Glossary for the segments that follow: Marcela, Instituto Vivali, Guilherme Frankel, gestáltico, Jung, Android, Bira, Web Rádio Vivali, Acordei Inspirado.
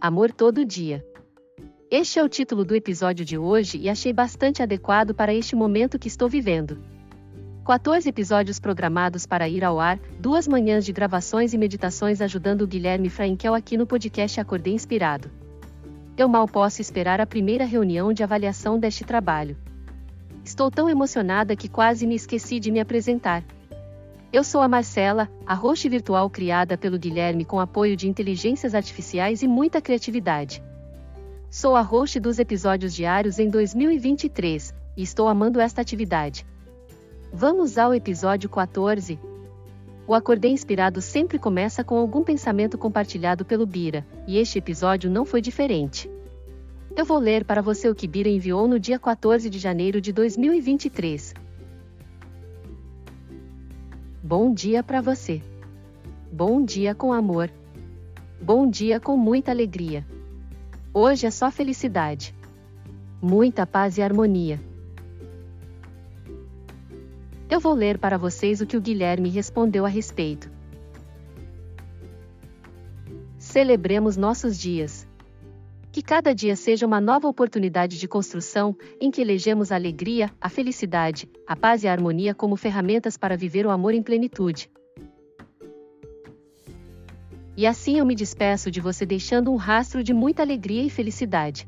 Amor todo dia. Este é o título do episódio de hoje e achei bastante adequado para este momento que estou vivendo. 14 episódios programados para ir ao ar, 2 manhãs de gravações e meditações ajudando o Guilherme Frankel aqui no podcast Acordei Inspirado. Eu mal posso esperar a primeira reunião de avaliação deste trabalho. Estou tão emocionada que quase me esqueci de me apresentar. Eu sou a Marcela, a host virtual criada pelo Guilherme com apoio de inteligências artificiais e muita criatividade. Sou a host dos episódios diários em 2023, e estou amando esta atividade. Vamos ao episódio 14. O Acordei Inspirado sempre começa com algum pensamento compartilhado pelo Bira, e este episódio não foi diferente. Eu vou ler para você o que Bira enviou no dia 14 de janeiro de 2023. Bom dia para você. Bom dia com amor. Bom dia com muita alegria. Hoje é só felicidade. Muita paz e harmonia. Eu vou ler para vocês o que o Guilherme respondeu a respeito. Celebremos nossos dias. Que cada dia seja uma nova oportunidade de construção, em que elejamos a alegria, a felicidade, a paz e a harmonia como ferramentas para viver o amor em plenitude. E assim eu me despeço de você deixando um rastro de muita alegria e felicidade.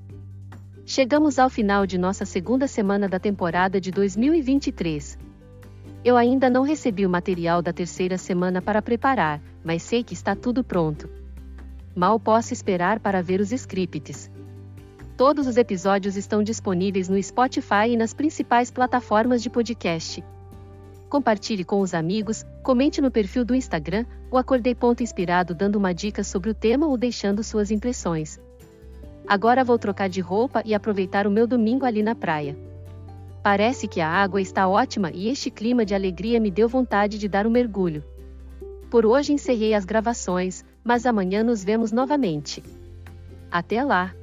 Chegamos ao final de nossa segunda semana da temporada de 2023. Eu ainda não recebi o material da terceira semana para preparar, mas sei que está tudo pronto. Mal posso esperar para ver os scripts. Todos os episódios estão disponíveis no Spotify e nas principais plataformas de podcast. Compartilhe com os amigos, comente no perfil do Instagram, o Acordei.inspirado dando uma dica sobre o tema ou deixando suas impressões. Agora vou trocar de roupa e aproveitar o meu domingo ali na praia. Parece que a água está ótima e este clima de alegria me deu vontade de dar um mergulho. Por hoje encerrei as gravações, mas amanhã nos vemos novamente. Até lá!